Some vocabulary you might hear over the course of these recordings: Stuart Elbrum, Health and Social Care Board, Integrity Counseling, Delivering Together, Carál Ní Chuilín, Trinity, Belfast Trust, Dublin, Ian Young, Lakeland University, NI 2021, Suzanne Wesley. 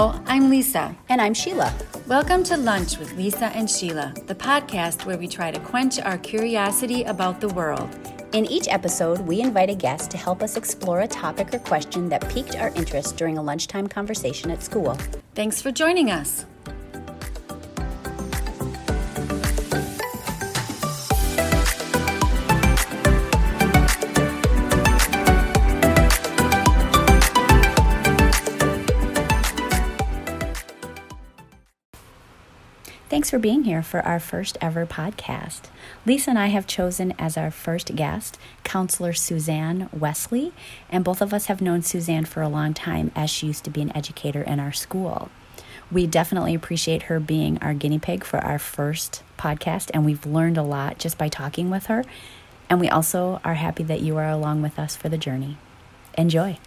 Hello, I'm Lisa. And I'm Sheila. Welcome to Lunch with Lisa and Sheila, the podcast where we try to quench our curiosity about the world. In each episode, we invite a guest to help us explore a topic or question that piqued our interest during a lunchtime conversation at school. Thanks for joining us. Thanks for being here for our first ever podcast. Lisa and I have chosen as our first guest, Counselor Suzanne Wesley, and both of us have known Suzanne for a long time as she used to be an educator in our school. We definitely appreciate her being our guinea pig for our first podcast, and we've learned a lot just by talking with her. And we also are happy that you are along with us for the journey. Enjoy.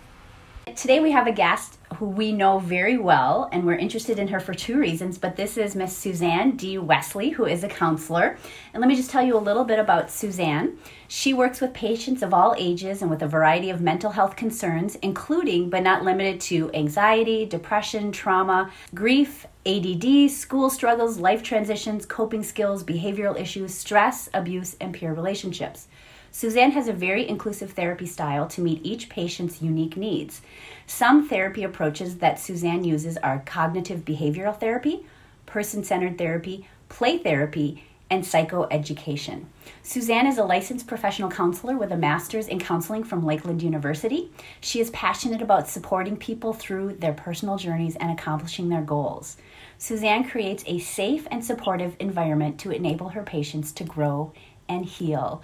Today we have a guest who we know very well, and we're interested in her for two reasons, but this is Miss Suzanne D. Wesley, who is a counselor. And let me just tell you a little bit about Suzanne. She works with patients of all ages and with a variety of mental health concerns, including but not limited to anxiety, depression, trauma, grief, ADD, school struggles, life transitions, coping skills, behavioral issues, stress, abuse, and peer relationships. Suzanne has a very inclusive therapy style to meet each patient's unique needs. Some therapy approaches that Suzanne uses are cognitive behavioral therapy, person-centered therapy, play therapy, and psychoeducation. Suzanne is a licensed professional counselor with a master's in counseling from Lakeland University. She is passionate about supporting people through their personal journeys and accomplishing their goals. Suzanne creates a safe and supportive environment to enable her patients to grow and heal.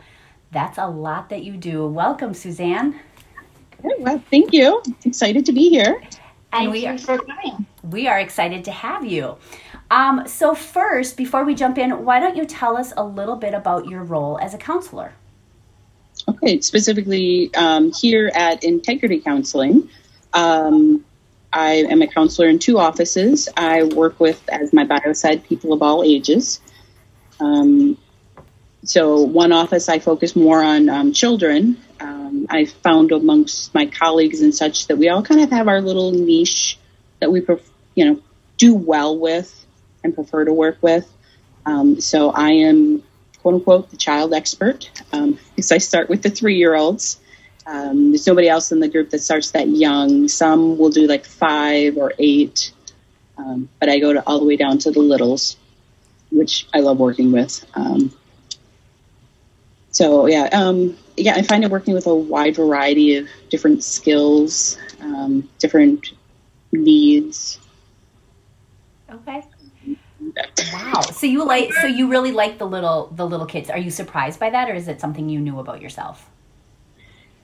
That's a lot that you do. Welcome, Suzanne. Well, thank you. Excited to be here. And we are excited to have you. So first, before we jump in, why don't you tell us a little bit about your role as a counselor? Okay, specifically here at Integrity Counseling, I am a counselor in two offices. I work with, as my bio said, people of all ages. So one office, I focus more on children. I found amongst my colleagues and such that we all kind of have our little niche that we, do well with and prefer to work with. So I am, quote unquote, the child expert, because I start with the 3-year-olds. There's nobody else in the group that starts that young. Some will do like 5 or 8, but I go to all the way down to the littles, which I love working with. So I find it working with a wide variety of different skills, different needs. Okay. Wow. So you really like the little kids. Are you surprised by that, or is it something you knew about yourself?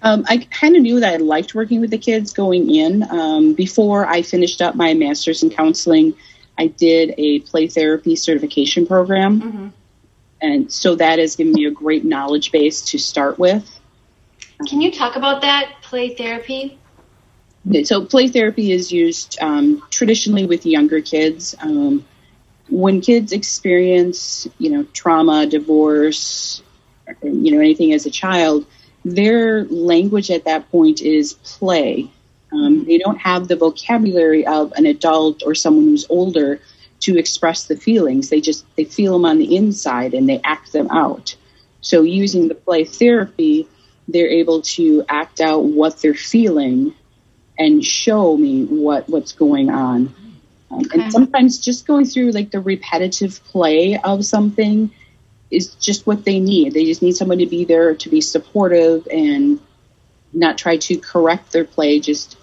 I kind of knew that I liked working with the kids going in. Before I finished up my master's in counseling, I did a play therapy certification program. Mm-hmm. And so that has given me a great knowledge base to start with. Can you talk about that, play therapy? So play therapy is used traditionally with younger kids. When kids experience, trauma, divorce, anything as a child, their language at that point is play. They don't have the vocabulary of an adult or someone who's older to express the feelings. They feel them on the inside and they act them out. So using the play therapy, they're able to act out what they're feeling and show me what's going on. Okay. And sometimes just going through like the repetitive play of something is just what they need. They just need someone to be there to be supportive and not try to correct their play, just,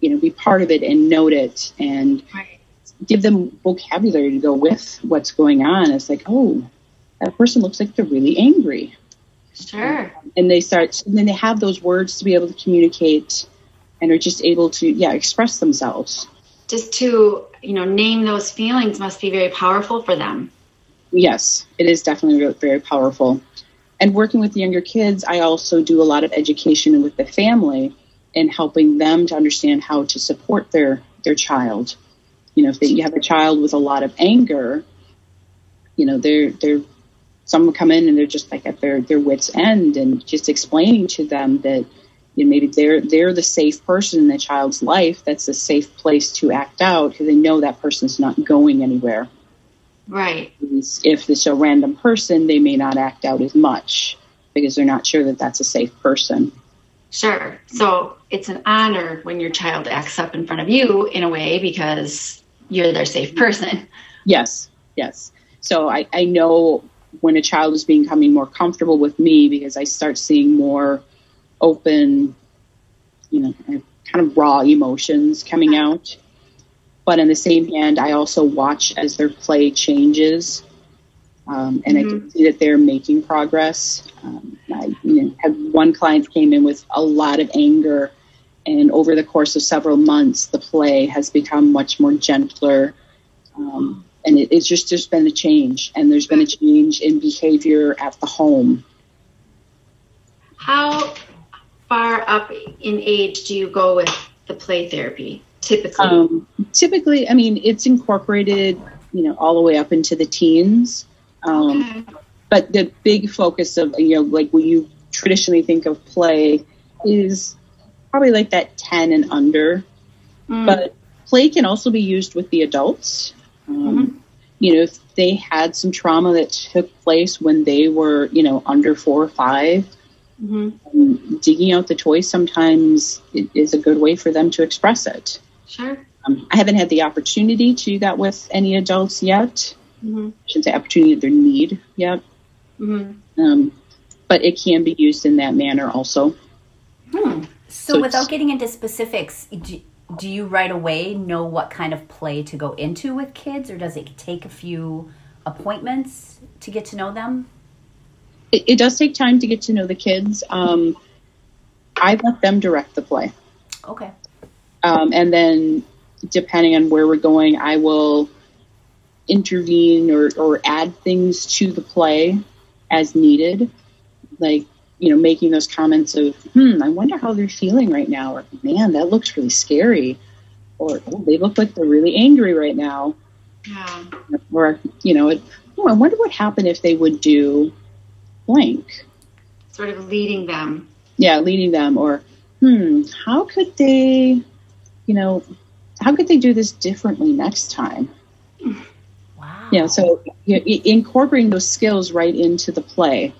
be part of it and note it and give them vocabulary to go with what's going on. It's like, oh, that person looks like they're really angry. Sure. And then they have those words to be able to communicate and are just able to, express themselves. Just to, name those feelings must be very powerful for them. Yes, it is definitely very powerful. And working with the younger kids, I also do a lot of education with the family and helping them to understand how to support their child. If you have a child with a lot of anger, some come in and they're just like at their wits' end, and just explaining to them that you know, maybe they're the safe person in the child's life. That's a safe place to act out because they know that person's not going anywhere. Right. If it's a random person, they may not act out as much because they're not sure that that's a safe person. Sure. So it's an honor when your child acts up in front of you in a way because you're their safe person. Yes. Yes. So I know when a child is becoming more comfortable with me because I start seeing more open, you know, kind of raw emotions coming out. But on the same hand, I also watch as their play changes, and I can see that they're making progress. I had one client came in with a lot of anger, and over the course of several months, the play has become much more gentler, and it's just there's been a change, and there's been a change in behavior at the home. How far up in age do you go with the play therapy? Typically, I mean, it's incorporated, you know, all the way up into the teens. But the big focus of, you know, like what you traditionally think of play is probably like that 10 and under. But play can also be used with the adults. You know, if they had some trauma that took place when they were, you know, under 4 or 5, digging out the toys sometimes is a good way for them to express it. Sure. I haven't had the opportunity to do that with any adults yet. I shouldn't say opportunity, their need yet. But it can be used in that manner also. So without getting into specifics, do you right away know what kind of play to go into with kids, or does it take a few appointments to get to know them? It does take time to get to know the kids. I let them direct the play. Okay. And then depending on where we're going, I will intervene or add things to the play as needed. Like, you know, making those comments of, I wonder how they're feeling right now. Or, man, that looks really scary. Or, oh, they look like they're really angry right now. Yeah. Or, you know, I wonder what happened if they would do blank. Sort of leading them. Yeah, leading them. Or, how could they... you know, how could they do this differently next time? Wow. Yeah, so you know, incorporating those skills right into the play.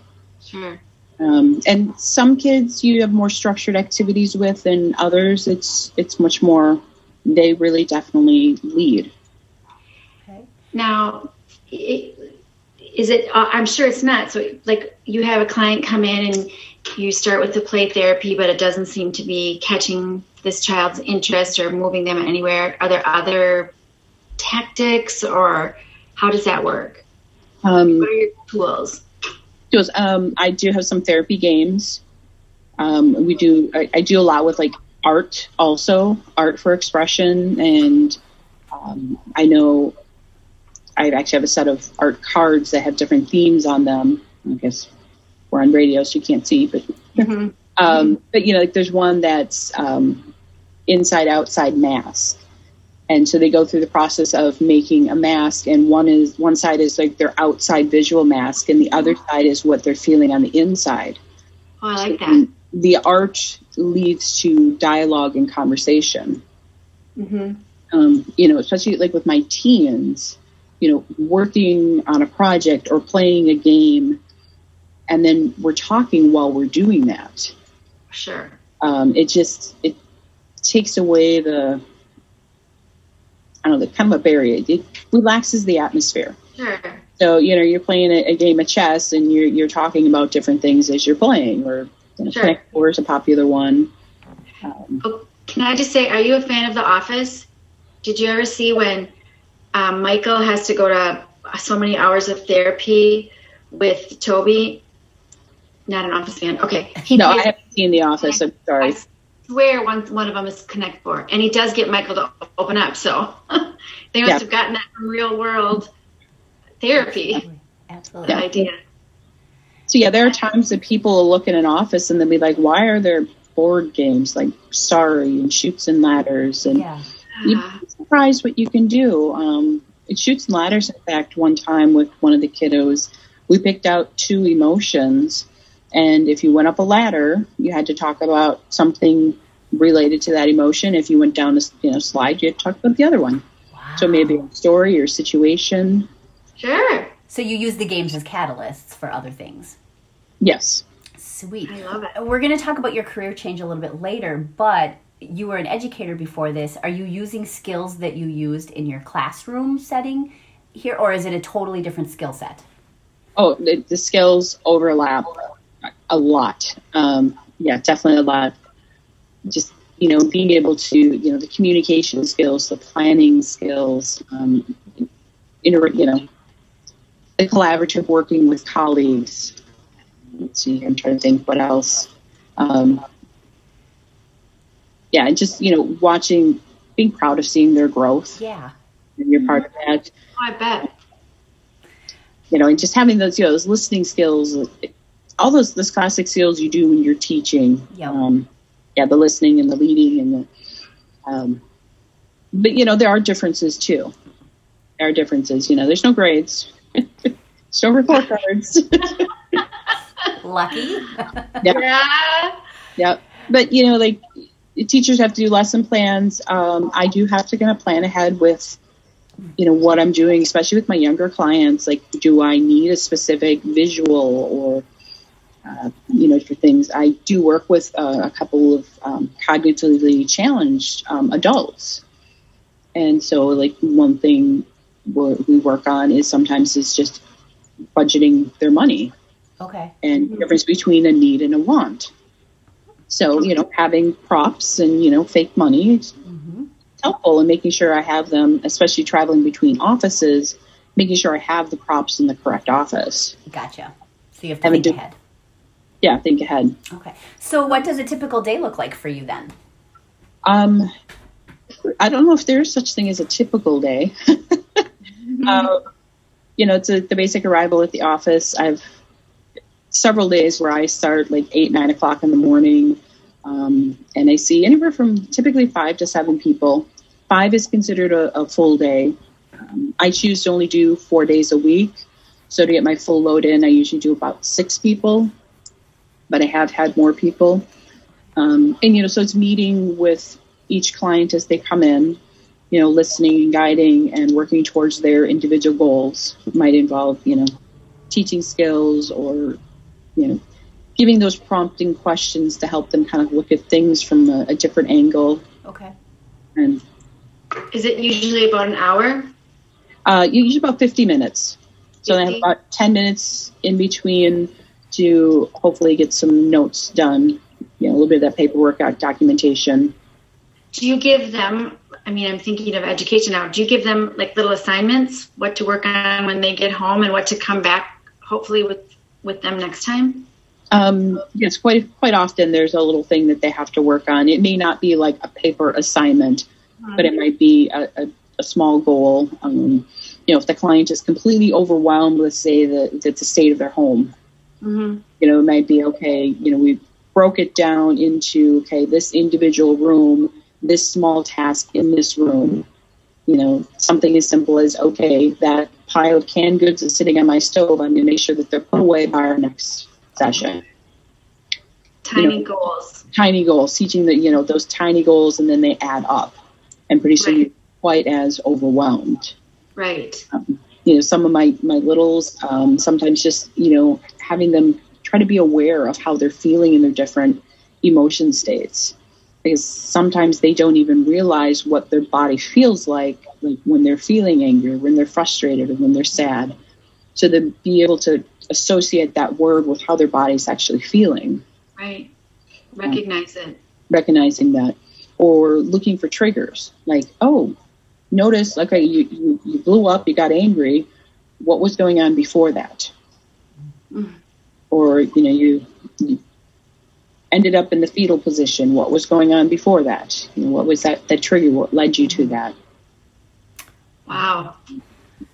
Sure. And some kids you have more structured activities with, and others it's much more, they really definitely lead. Okay. Now, I'm sure it's not. So like you have a client come in and you start with the play therapy, but it doesn't seem to be catching this child's interest or moving them anywhere. Are there other tactics, or how does that work? What are your tools? I do have some therapy games. I do a lot with like art also, art for expression. And I know I actually have a set of art cards that have different themes on them. I guess we're on radio, so you can't see, but but you know, like there's one that's inside outside mask, and so they go through the process of making a mask, and one side is like their outside visual mask, and the other side is what they're feeling on the inside. Oh, I like that. The art leads to dialogue and conversation. You know, especially like with my teens, you know, working on a project or playing a game, and then we're talking while we're doing that. Sure. It takes away the kind of a barrier. It relaxes the atmosphere. Sure. So, you know, you're playing a game of chess and you're talking about different things as you're playing, or, you know, sure. Or is a popular one. Can I just say, are you a fan of The Office? Did you ever see when Michael has to go to so many hours of therapy with Toby? Not an Office fan. Okay. I haven't seen The Office. I'm sorry. I swear one of them is Connect Four, and he does get Michael to open up. So they must have gotten that from real world therapy. Absolutely. Yeah. Idea. So yeah, there are times that people will look in an office and they'll be like, "Why are there board games like Sorry and Chutes and Ladders?" And you'd be surprised what you can do. Chutes and Ladders, in fact, one time with one of the kiddos, we picked out two emotions. And if you went up a ladder, you had to talk about something related to that emotion. If you went down a slide, you had to talk about the other one. Wow. So maybe a story or situation. Sure. So you use the games as catalysts for other things. Yes. Sweet. I love it. We're going to talk about your career change a little bit later, but you were an educator before this. Are you using skills that you used in your classroom setting here, or is it a totally different skill set? Oh, the skills overlap a lot. Yeah, definitely a lot. Just, being able to, the communication skills, the planning skills, the collaborative working with colleagues. Let's see, I'm trying to think what else. Yeah, and just, watching, being proud of seeing their growth. Yeah. And you're part of that. I bet. And just having those, those listening skills, all those classic skills you do when you're teaching. Yep. The listening and the leading and the, but there are differences too. There are differences, there's no grades, there's no report cards. Lucky. Yep. Yeah. Yep. But, teachers have to do lesson plans. I do have to kind of plan ahead with, what I'm doing, especially with my younger clients. Like, do I need a specific visual or, for things? I do work with a couple of cognitively challenged adults. And so, like, one thing we work on is sometimes it's just budgeting their money. Okay. And the difference between a need and a want. So, having props and, fake money is helpful, and making sure I have them, especially traveling between offices, making sure I have the props in the correct office. Gotcha. So you have to think ahead. Yeah, think ahead. Okay. So what does a typical day look like for you then? I don't know if there's such thing as a typical day. It's the basic arrival at the office. I've several days where I start like 8, 9 o'clock in the morning. And I see anywhere from typically 5 to 7 people. 5 is considered a full day. I choose to only do 4 days a week. So to get my full load in, I usually do about 6 people, but I have had more people. So it's meeting with each client as they come in, listening and guiding and working towards their individual goals. It might involve, teaching skills or, giving those prompting questions to help them kind of look at things from a different angle. Okay. And is it usually about an hour? Usually about 50 minutes. 50? So I have about 10 minutes in between to hopefully get some notes done, a little bit of that paperwork out, documentation. Do you give them, I'm thinking of education now, do you give them like little assignments, what to work on when they get home and what to come back, hopefully with them next time? Yes, quite often there's a little thing that they have to work on. It may not be like a paper assignment, but it might be a small goal. If the client is completely overwhelmed, let's say that's the state of their home, it might be, okay, we broke it down into, okay, this individual room, this small task in this room, something as simple as, okay, that pile of canned goods is sitting on my stove. I'm going to make sure that they're put away by our next session. Tiny goals. Tiny goals. Teaching that, those tiny goals, and then they add up. And pretty soon you're quite as overwhelmed. Right. Some of my littles, sometimes just, having them try to be aware of how they're feeling in their different emotion states. Because sometimes they don't even realize what their body feels like when they're feeling angry, when they're frustrated, or when they're sad. So to be able to associate that word with how their body's actually feeling. Right. Recognize it. Recognizing that. Or looking for triggers. Like, oh, notice, okay, you blew up, you got angry. What was going on before that? Mm. Or, you ended up in the fetal position. What was going on before that? What was that trigger? What led you to that? Wow.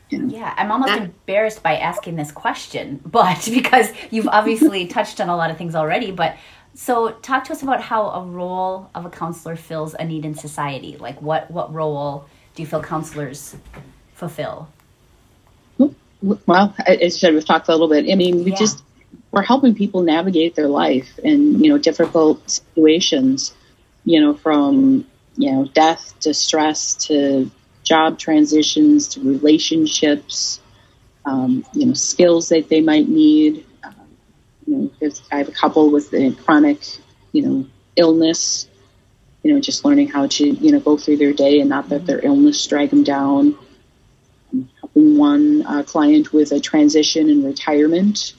Yeah, I'm almost embarrassed by asking this question, but because you've obviously touched on a lot of things already, but so talk to us about how a role of a counselor fills a need in society. Like what role do you feel counselors fulfill? Well, as I said, we've talked a little bit. We just we're helping people navigate their life in, difficult situations, from, death to stress to job transitions to relationships, skills that they might need. I have a couple with a chronic, illness, just learning how to, go through their day and not let their illness drag them down. I'm helping one client with a transition in retirement.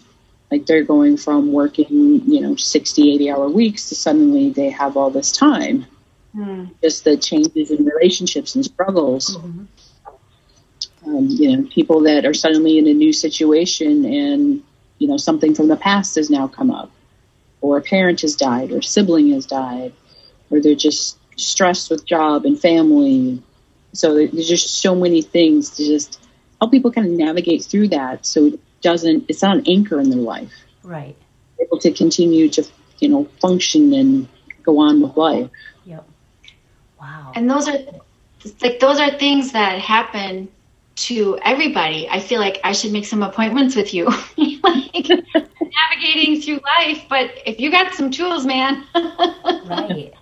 Like they're going from working, 60, 80-hour weeks to suddenly they have all this time. Just the changes in relationships and struggles. People that are suddenly in a new situation and, something from the past has now come up, or a parent has died, or a sibling has died, or they're just stressed with job and family. So there's just so many things to just help people kind of navigate through that. So it's not an anchor in their life. Right. They're able to continue to, function and go on with life. Yep. Wow. And those are things that happen to everybody. I feel like I should make some appointments with you. Navigating through life, but if you got some tools, man. Right.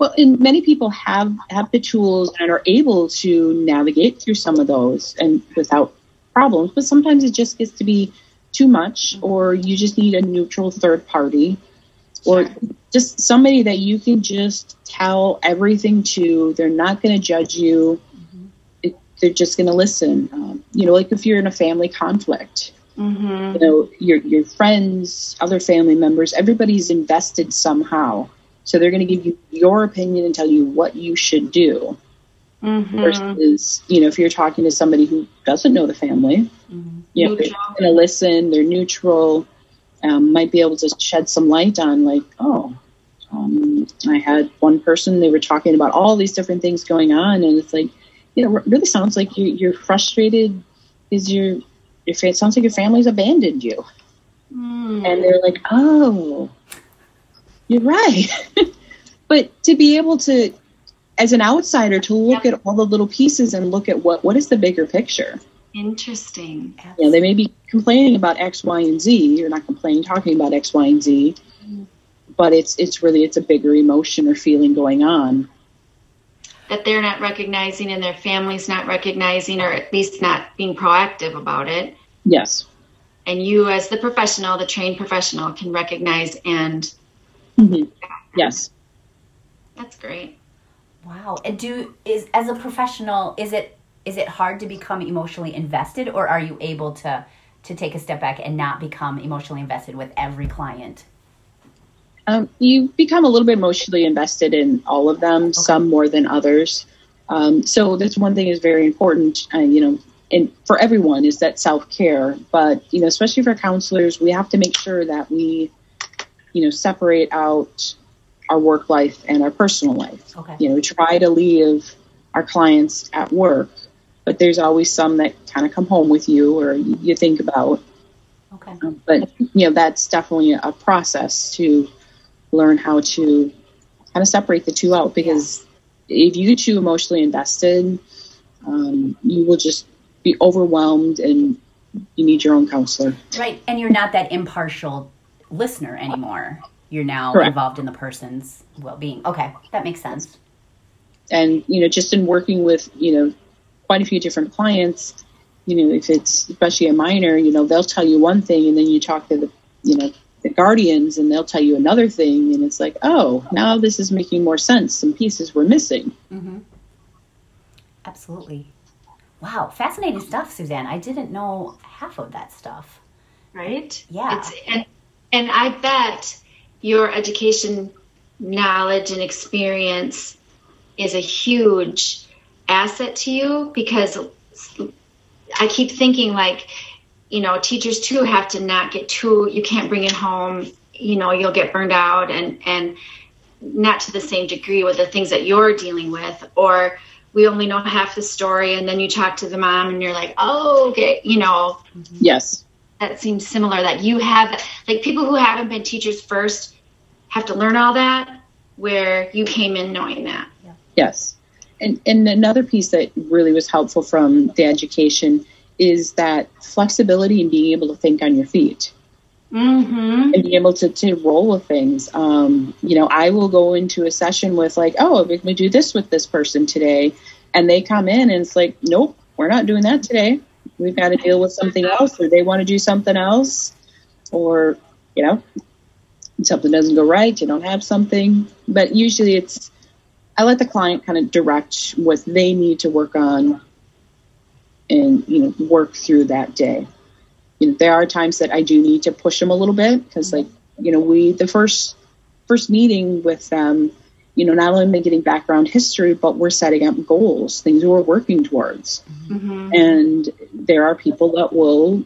Well, and many people have the tools and are able to navigate through some of those and without problems, but sometimes it just gets to be too much, or you just need a neutral third party, or just somebody that you can just tell everything to. They're not going to judge you. They're just going to listen. Like if you're in a family conflict, your friends, other family members, everybody's invested somehow. So they're going to give you your opinion and tell you what you should do. Versus, if you're talking to somebody who doesn't know the family, they're going to listen, they're neutral, might be able to shed some light on I had one person, they were talking about all these different things going on. And it's like, it really sounds like you're frustrated because it sounds like your family's abandoned you. And they're like, oh, you're right. But to be able to, as an outsider, to look at all the little pieces and look at what is the bigger picture. Interesting. Absolutely. They may be complaining about X, Y, and Z. You're not talking about X, Y, and Z, but it's really a bigger emotion or feeling going on that they're not recognizing and their family's not recognizing, or at least not being proactive about it. Yes. And you as the professional, the trained professional, can recognize and... Yes. That's great. Wow. And as a professional, is it hard to become emotionally invested, or are you able to take a step back and not become emotionally invested with every client? You become a little bit emotionally invested in all of them, some more than others. So that's one thing is very important, and for everyone is that self-care. But, especially for counselors, we have to make sure that we, separate out our work life and our personal life. Try to leave our clients at work, but there's always some that kind of come home with you or you think about. But, that's definitely a process to learn how to kind of separate the two out, because if you get too emotionally invested, you will just be overwhelmed and you need your own counselor. Right. And you're not that impartial listener anymore. You're now involved in the person's well-being. Okay. That makes sense. And, just in working with, quite a few different clients, if it's especially a minor, they'll tell you one thing and then you talk to the, the guardians and they'll tell you another thing. And it's like, now this is making more sense. Some pieces were missing. Absolutely. Wow. Fascinating stuff, Suzanne. I didn't know half of that stuff. Right? Yeah. And I bet your education, knowledge, and experience is a huge asset to you, because I keep thinking teachers too have to not get too, you can't bring it home, you'll get burned out, and not to the same degree with the things that you're dealing with, or we only know half the story. And then you talk to the mom and you're like, oh, okay. Yes. That seems similar, that you have, like, people who haven't been teachers first have to learn all that, where you came in knowing that. Yeah. Yes. And another piece that really was helpful from the education is that flexibility and being able to think on your feet. Mm-hmm. And be able to roll with things. I will go into a session with like, oh, we're going to do this with this person today. And they come in and it's like, nope, we're not doing that today. We've got to deal with something else, or they want to do something else, or, something doesn't go right. You don't have something. But usually I let the client kind of direct what they need to work on and, work through that day. There are times that I do need to push them a little bit because, the first meeting with them, not only am I getting background history, but we're setting up goals, things we're working towards. Mm-hmm. And there are people that will,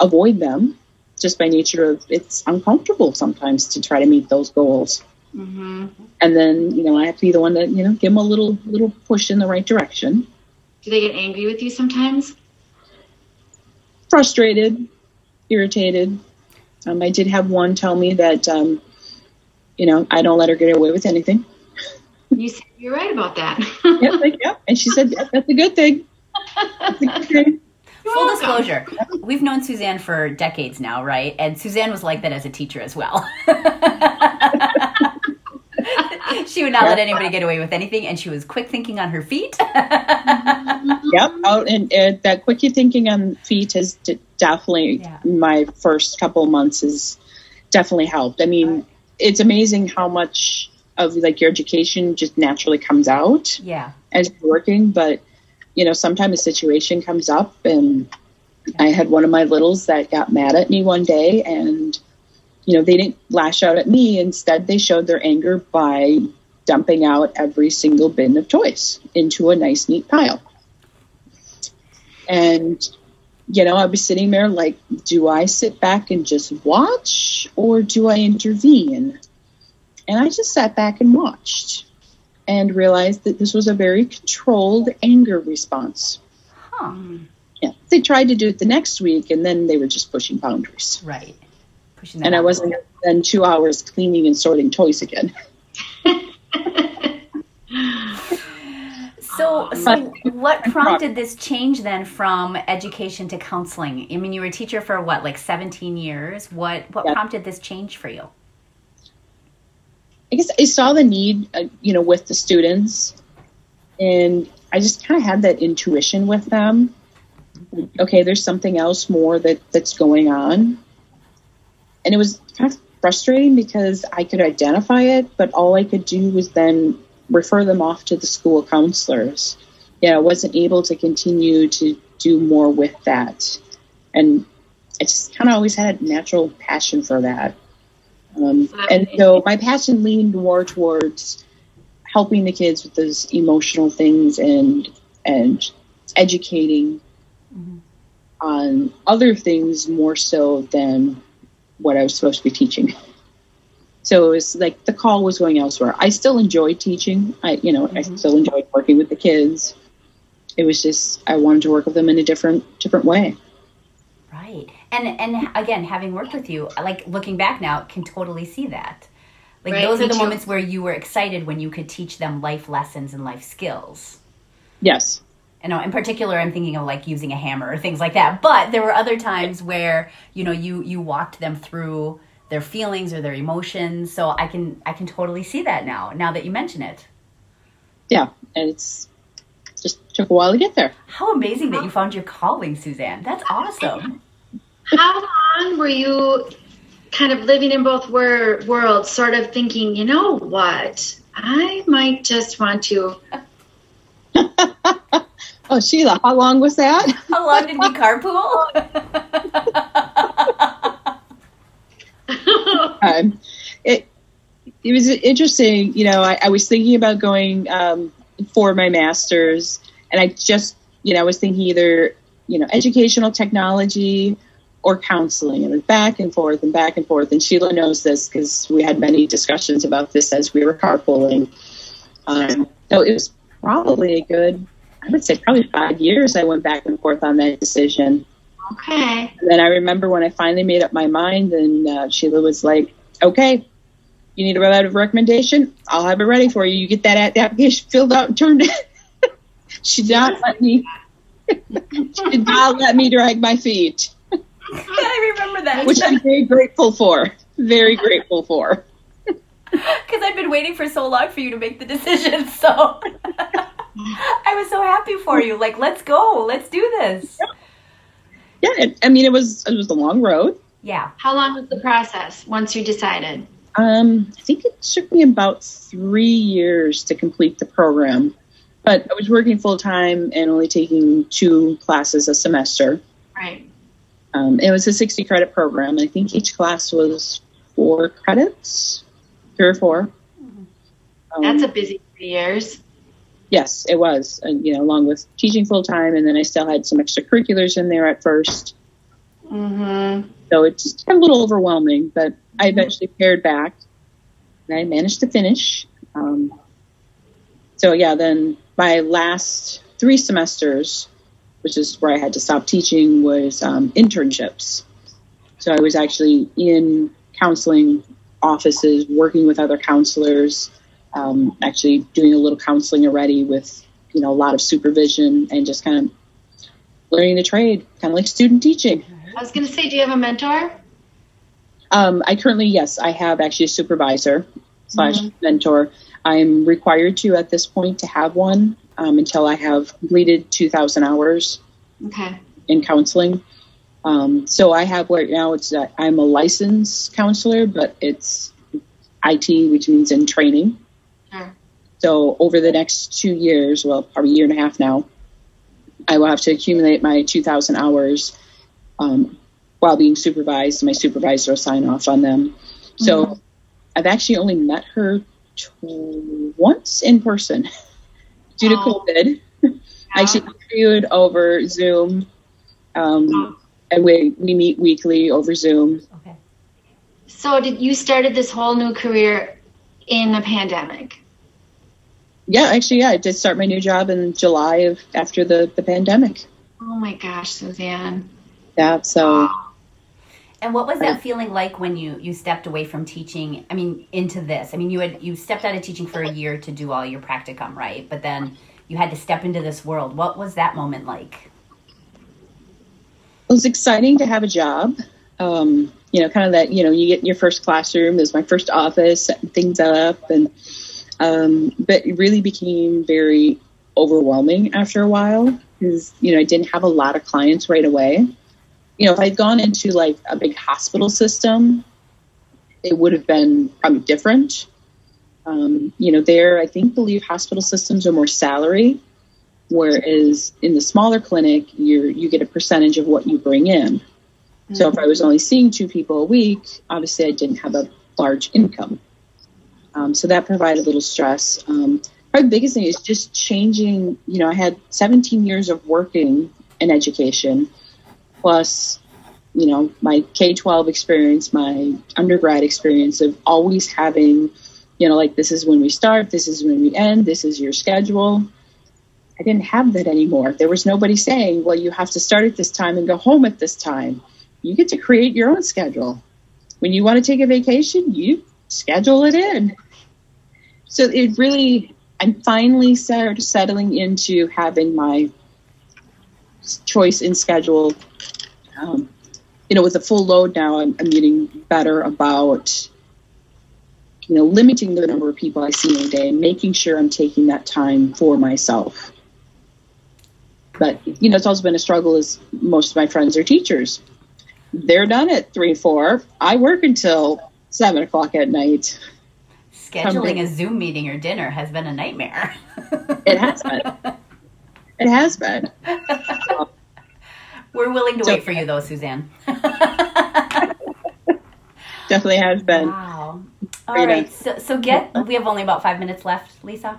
avoid them just by nature of it's uncomfortable sometimes to try to meet those goals. Mm-hmm. And then, I have to be the one that, give them a little push in the right direction. Do they get angry with you sometimes? Frustrated, irritated. I did have one tell me that, I don't let her get away with anything. You said you're right about that. Yep. And she said, that's a good thing. Full disclosure, we've known Suzanne for decades now, right? And Suzanne was like that as a teacher as well. She would not let anybody get away with anything, and she was quick thinking on her feet. Yep. Oh, and that quick thinking on feet is definitely my first couple of months has definitely helped. I mean, it's amazing how much of your education just naturally comes out as you're working. But, sometimes a situation comes up, and I had one of my littles that got mad at me one day, and they didn't lash out at me. Instead, they showed their anger by dumping out every single bin of toys into a nice, neat pile. And, I was sitting there like, do I sit back and just watch, or do I intervene? And I just sat back and watched and realized that this was a very controlled anger response. Huh. Yeah. They tried to do it the next week, and then they were just pushing boundaries. Right. And I wasn't then 2 hours cleaning and sorting toys again. So what prompted this change then from education to counseling? I mean, you were a teacher for 17 years. What prompted this change for you? I guess I saw the need, with the students, and I just kind of had that intuition with them. Okay, there's something else more that's going on. And it was kind of frustrating because I could identify it, but all I could do was then refer them off to the school counselors. I wasn't able to continue to do more with that. And I just kind of always had a natural passion for that. And so my passion leaned more towards helping the kids with those emotional things and educating on other things more so than what I was supposed to be teaching. So it's like the call was going elsewhere. I still enjoyed teaching. I still enjoyed working with the kids. It was just, I wanted to work with them in a different way. Right. And again, having worked with you, looking back now, can totally see that. Those are the moments where you were excited when you could teach them life lessons and life skills. Yes. In particular, I'm thinking of using a hammer or things like that. But there were other times where, you walked them through their feelings or their emotions. So I can totally see that now that you mention it. Yeah. And it's just took a while to get there. How amazing that you found your calling, Suzanne. That's awesome. How long were you kind of living in both worlds, sort of thinking, what? I might just want to... Oh, Sheila, how long was that? How long did we carpool? It was interesting. I was thinking about going for my master's, and I just, was thinking either, educational technology or counseling, and back and forth and back and forth. And Sheila knows this because we had many discussions about this as we were carpooling. So it was probably a good... I would say probably 5 years I went back and forth on that decision. Okay. And then I remember when I finally made up my mind, and Sheila was like, okay, you need to write out a recommendation? I'll have it ready for you. You get that application filled out and turned in. She did not let me drag my feet. I remember that. Which I'm very grateful for. Very grateful for. Because I've been waiting for so long for you to make the decision. So I was so happy for you. Like, let's go. Let's do this. Yeah. I mean, it was a long road. Yeah. How long was the process once you decided? I think it took me about 3 years to complete the program. But I was working full time and only taking 2 classes a semester. Right. It was a 60 credit program. I think each class was 4 credits, 3 or 4. That's a busy 3 years. Yes, it was. And, along with teaching full time, and then I still had some extracurriculars in there at first. Mm-hmm. So it's just a little overwhelming, but I eventually pared back, and I managed to finish. So yeah, then my last 3 semesters, which is where I had to stop teaching, was internships. So I was actually in counseling offices, working with other counselors, actually doing a little counseling already with, a lot of supervision and just kind of learning the trade, kind of like student teaching. I was going to say, do you have a mentor? I have actually a supervisor / mentor. I'm required to, at this point, to have one until I have completed 2,000 hours in counseling. So I have right now, I'm a licensed counselor, but it's IT, which means in training. Sure. So over the next 2 years, probably 1.5 years now, I will have to accumulate my 2,000 hours while being supervised. My supervisor will sign off on them. So I've actually only met her once in person due to COVID. Yeah. I actually interviewed over Zoom, and we meet weekly over Zoom. Okay. So you started this whole new career in a pandemic? Yeah, actually, I did start my new job in July after the pandemic. Oh my gosh, Suzanne. Yeah, so. And what was that feeling like when you stepped away from teaching, into this? You stepped out of teaching for a year to do all your practicum, right? But then you had to step into this world. What was that moment like? It was exciting to have a job. Kind of that, you get in your first classroom. There's my first office, setting things up. And but it really became very overwhelming after a while because, I didn't have a lot of clients right away. If I'd gone into like a big hospital system, it would have been probably different. There, I believe hospital systems are more salary, whereas in the smaller clinic, you get a percentage of what you bring in. Mm-hmm. So if I was only seeing 2 people a week, obviously I didn't have a large income. So that provided a little stress. Probably the biggest thing is just changing. I had 17 years of working in education. Plus, my K-12 experience, my undergrad experience of always having, this is when we start, this is when we end, this is your schedule. I didn't have that anymore. There was nobody saying, you have to start at this time and go home at this time. You get to create your own schedule. When you want to take a vacation, you schedule it in. So it really, I'm finally settling into having my choice in schedule. With a full load now, I'm getting better about, limiting the number of people I see in a day and making sure I'm taking that time for myself. But, it's also been a struggle as most of my friends are teachers. They're done at 3, 4. I work until 7:00 at night. Scheduling a Zoom meeting or dinner has been a nightmare. It has been. We're willing to wait for you, though, Suzanne. Definitely has been. Wow. All right. So we have only about 5 minutes left, Lisa.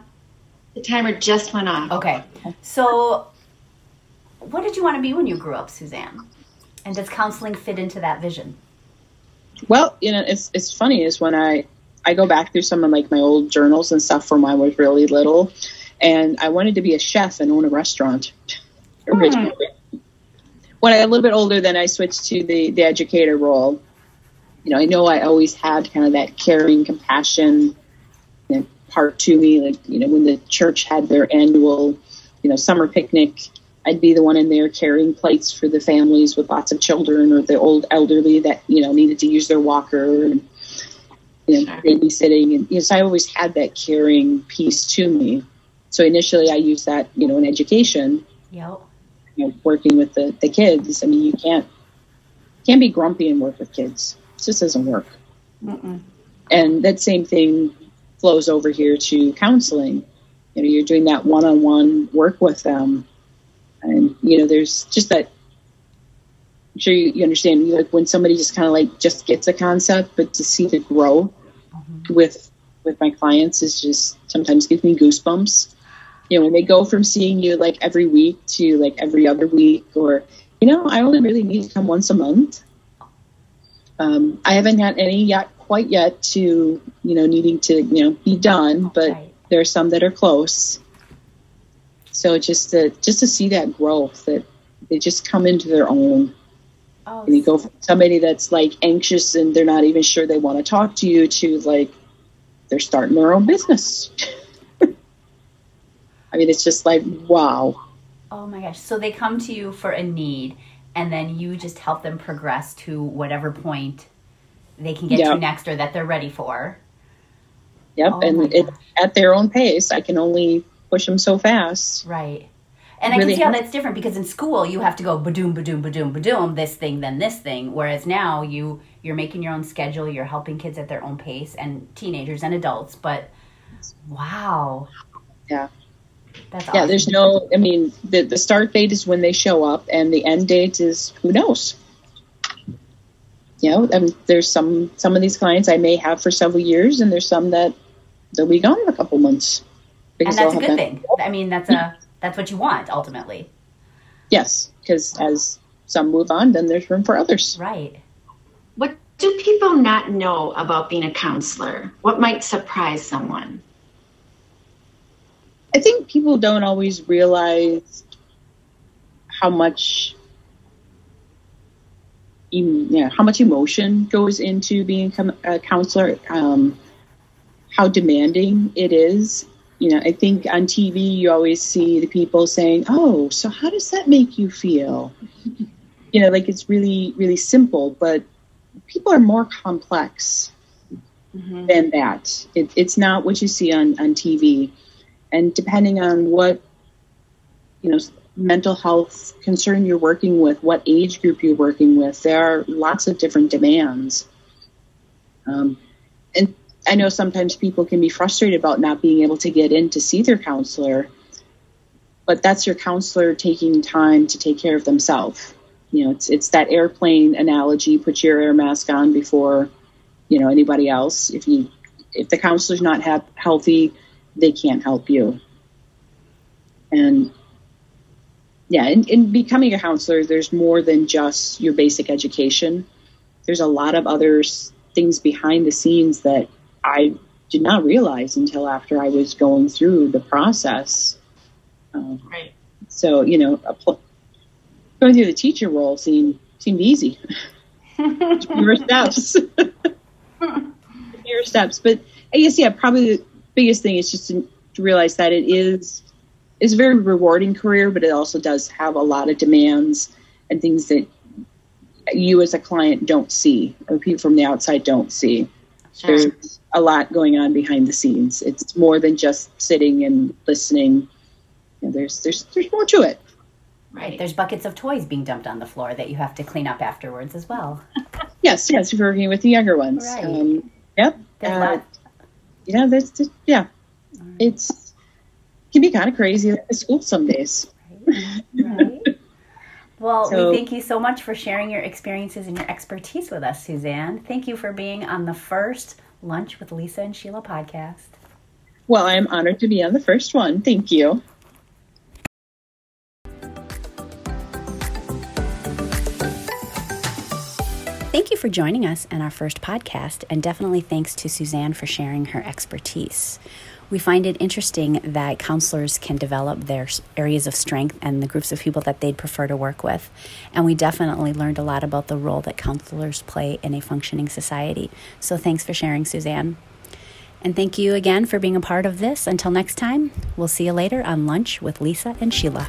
The timer just went off. Okay. So what did you want to be when you grew up, Suzanne? And does counseling fit into that vision? Well, it's funny is when I go back through some of my old journals and stuff from when I was really little, and I wanted to be a chef and own a restaurant. Originally. When I was a little bit older, then I switched to the educator role. I know I always had kind of that caring, compassion part to me. When the church had their annual, summer picnic, I'd be the one in there carrying plates for the families with lots of children or the old elderly that, you know, needed to use their walker and, you know, babysitting. And, you know, so I always had that caring piece to me. So initially I used that, you know, in education, yep. You know, working with the kids. I mean, you can't be grumpy and work with kids. It just doesn't work. Mm-mm. And that same thing flows over here to counseling. You know, you're doing that one-on-one work with them. And, you know, there's just that, I'm sure you understand, like when somebody just kind of like just gets a concept, but to see the growth mm-hmm. with my clients is just sometimes gives me goosebumps. You know, when they go from seeing you like every week to like every other week, or, you know, I only really need to come once a month. I haven't had any quite yet to, you know, needing to, you know, be done, but right. There are some that are close. So just to see that growth, that they just come into their own. Oh, and you go from somebody that's like anxious and they're not even sure they want to talk to you to like they're starting their own business. I mean, it's just like, wow. Oh my gosh. So they come to you for a need and then you just help them progress to whatever point they can get yep. to next or that they're ready for. Yep. Oh, and it's at their own pace. I can only push them so fast. Right. And I really can see how that's different because in school you have to go ba-doom, ba-doom, ba-doom, ba-doom, this thing, then this thing. Whereas now you're making your own schedule. You're helping kids at their own pace and teenagers and adults. But wow. Yeah. That's awesome. Yeah, there's no, I mean, the start date is when they show up and the end date is who knows. You know, I mean, there's some of these clients I may have for several years and there's some that they'll be gone in a couple months. And that's a good thing. I mean, that's what you want ultimately. Yes, because as some move on, then there's room for others. Right. What do people not know about being a counselor? What might surprise someone? I think people don't always realize how much emotion goes into being a counselor, how demanding it is. You know, I think on TV you always see the people saying, "Oh, so how does that make you feel?" You know, like it's really, really simple, but people are more complex mm-hmm. than that. It's not what you see on TV. And depending on what, you know, mental health concern you're working with, what age group you're working with, there are lots of different demands. And I know sometimes people can be frustrated about not being able to get in to see their counselor, but that's your counselor taking time to take care of themselves. You know, it's that airplane analogy, put your air mask on before, you know, anybody else. If the counselor's not healthy, they can't help you. And yeah, in becoming a counselor, there's more than just your basic education. There's a lot of other things behind the scenes that I did not realize until after I was going through the process. Right. So, you know, going through the teacher role seemed easy. Fewer steps. But I guess, yeah, probably the biggest thing is just to realize that it's a very rewarding career, but it also does have a lot of demands and things that you as a client don't see or people from the outside don't see. Sure. There's a lot going on behind the scenes. It's more than just sitting and listening. You know, there's more to it. Right. There's buckets of toys being dumped on the floor that you have to clean up afterwards as well. Yes. If you're working with the younger ones. Right. Yep. Yeah. Right. It can be kind of crazy at school some days. Right. Well, so, we thank you so much for sharing your experiences and your expertise with us, Suzanne. Thank you for being on the first Lunch with Lisa and Sheila podcast. Well, I am honored to be on the first one. Thank you. Thank you for joining us in our first podcast, and definitely thanks to Suzanne for sharing her expertise. We find it interesting that counselors can develop their areas of strength and the groups of people that they'd prefer to work with. And we definitely learned a lot about the role that counselors play in a functioning society. So thanks for sharing, Suzanne. And thank you again for being a part of this. Until next time, we'll see you later on Lunch with Lisa and Sheila.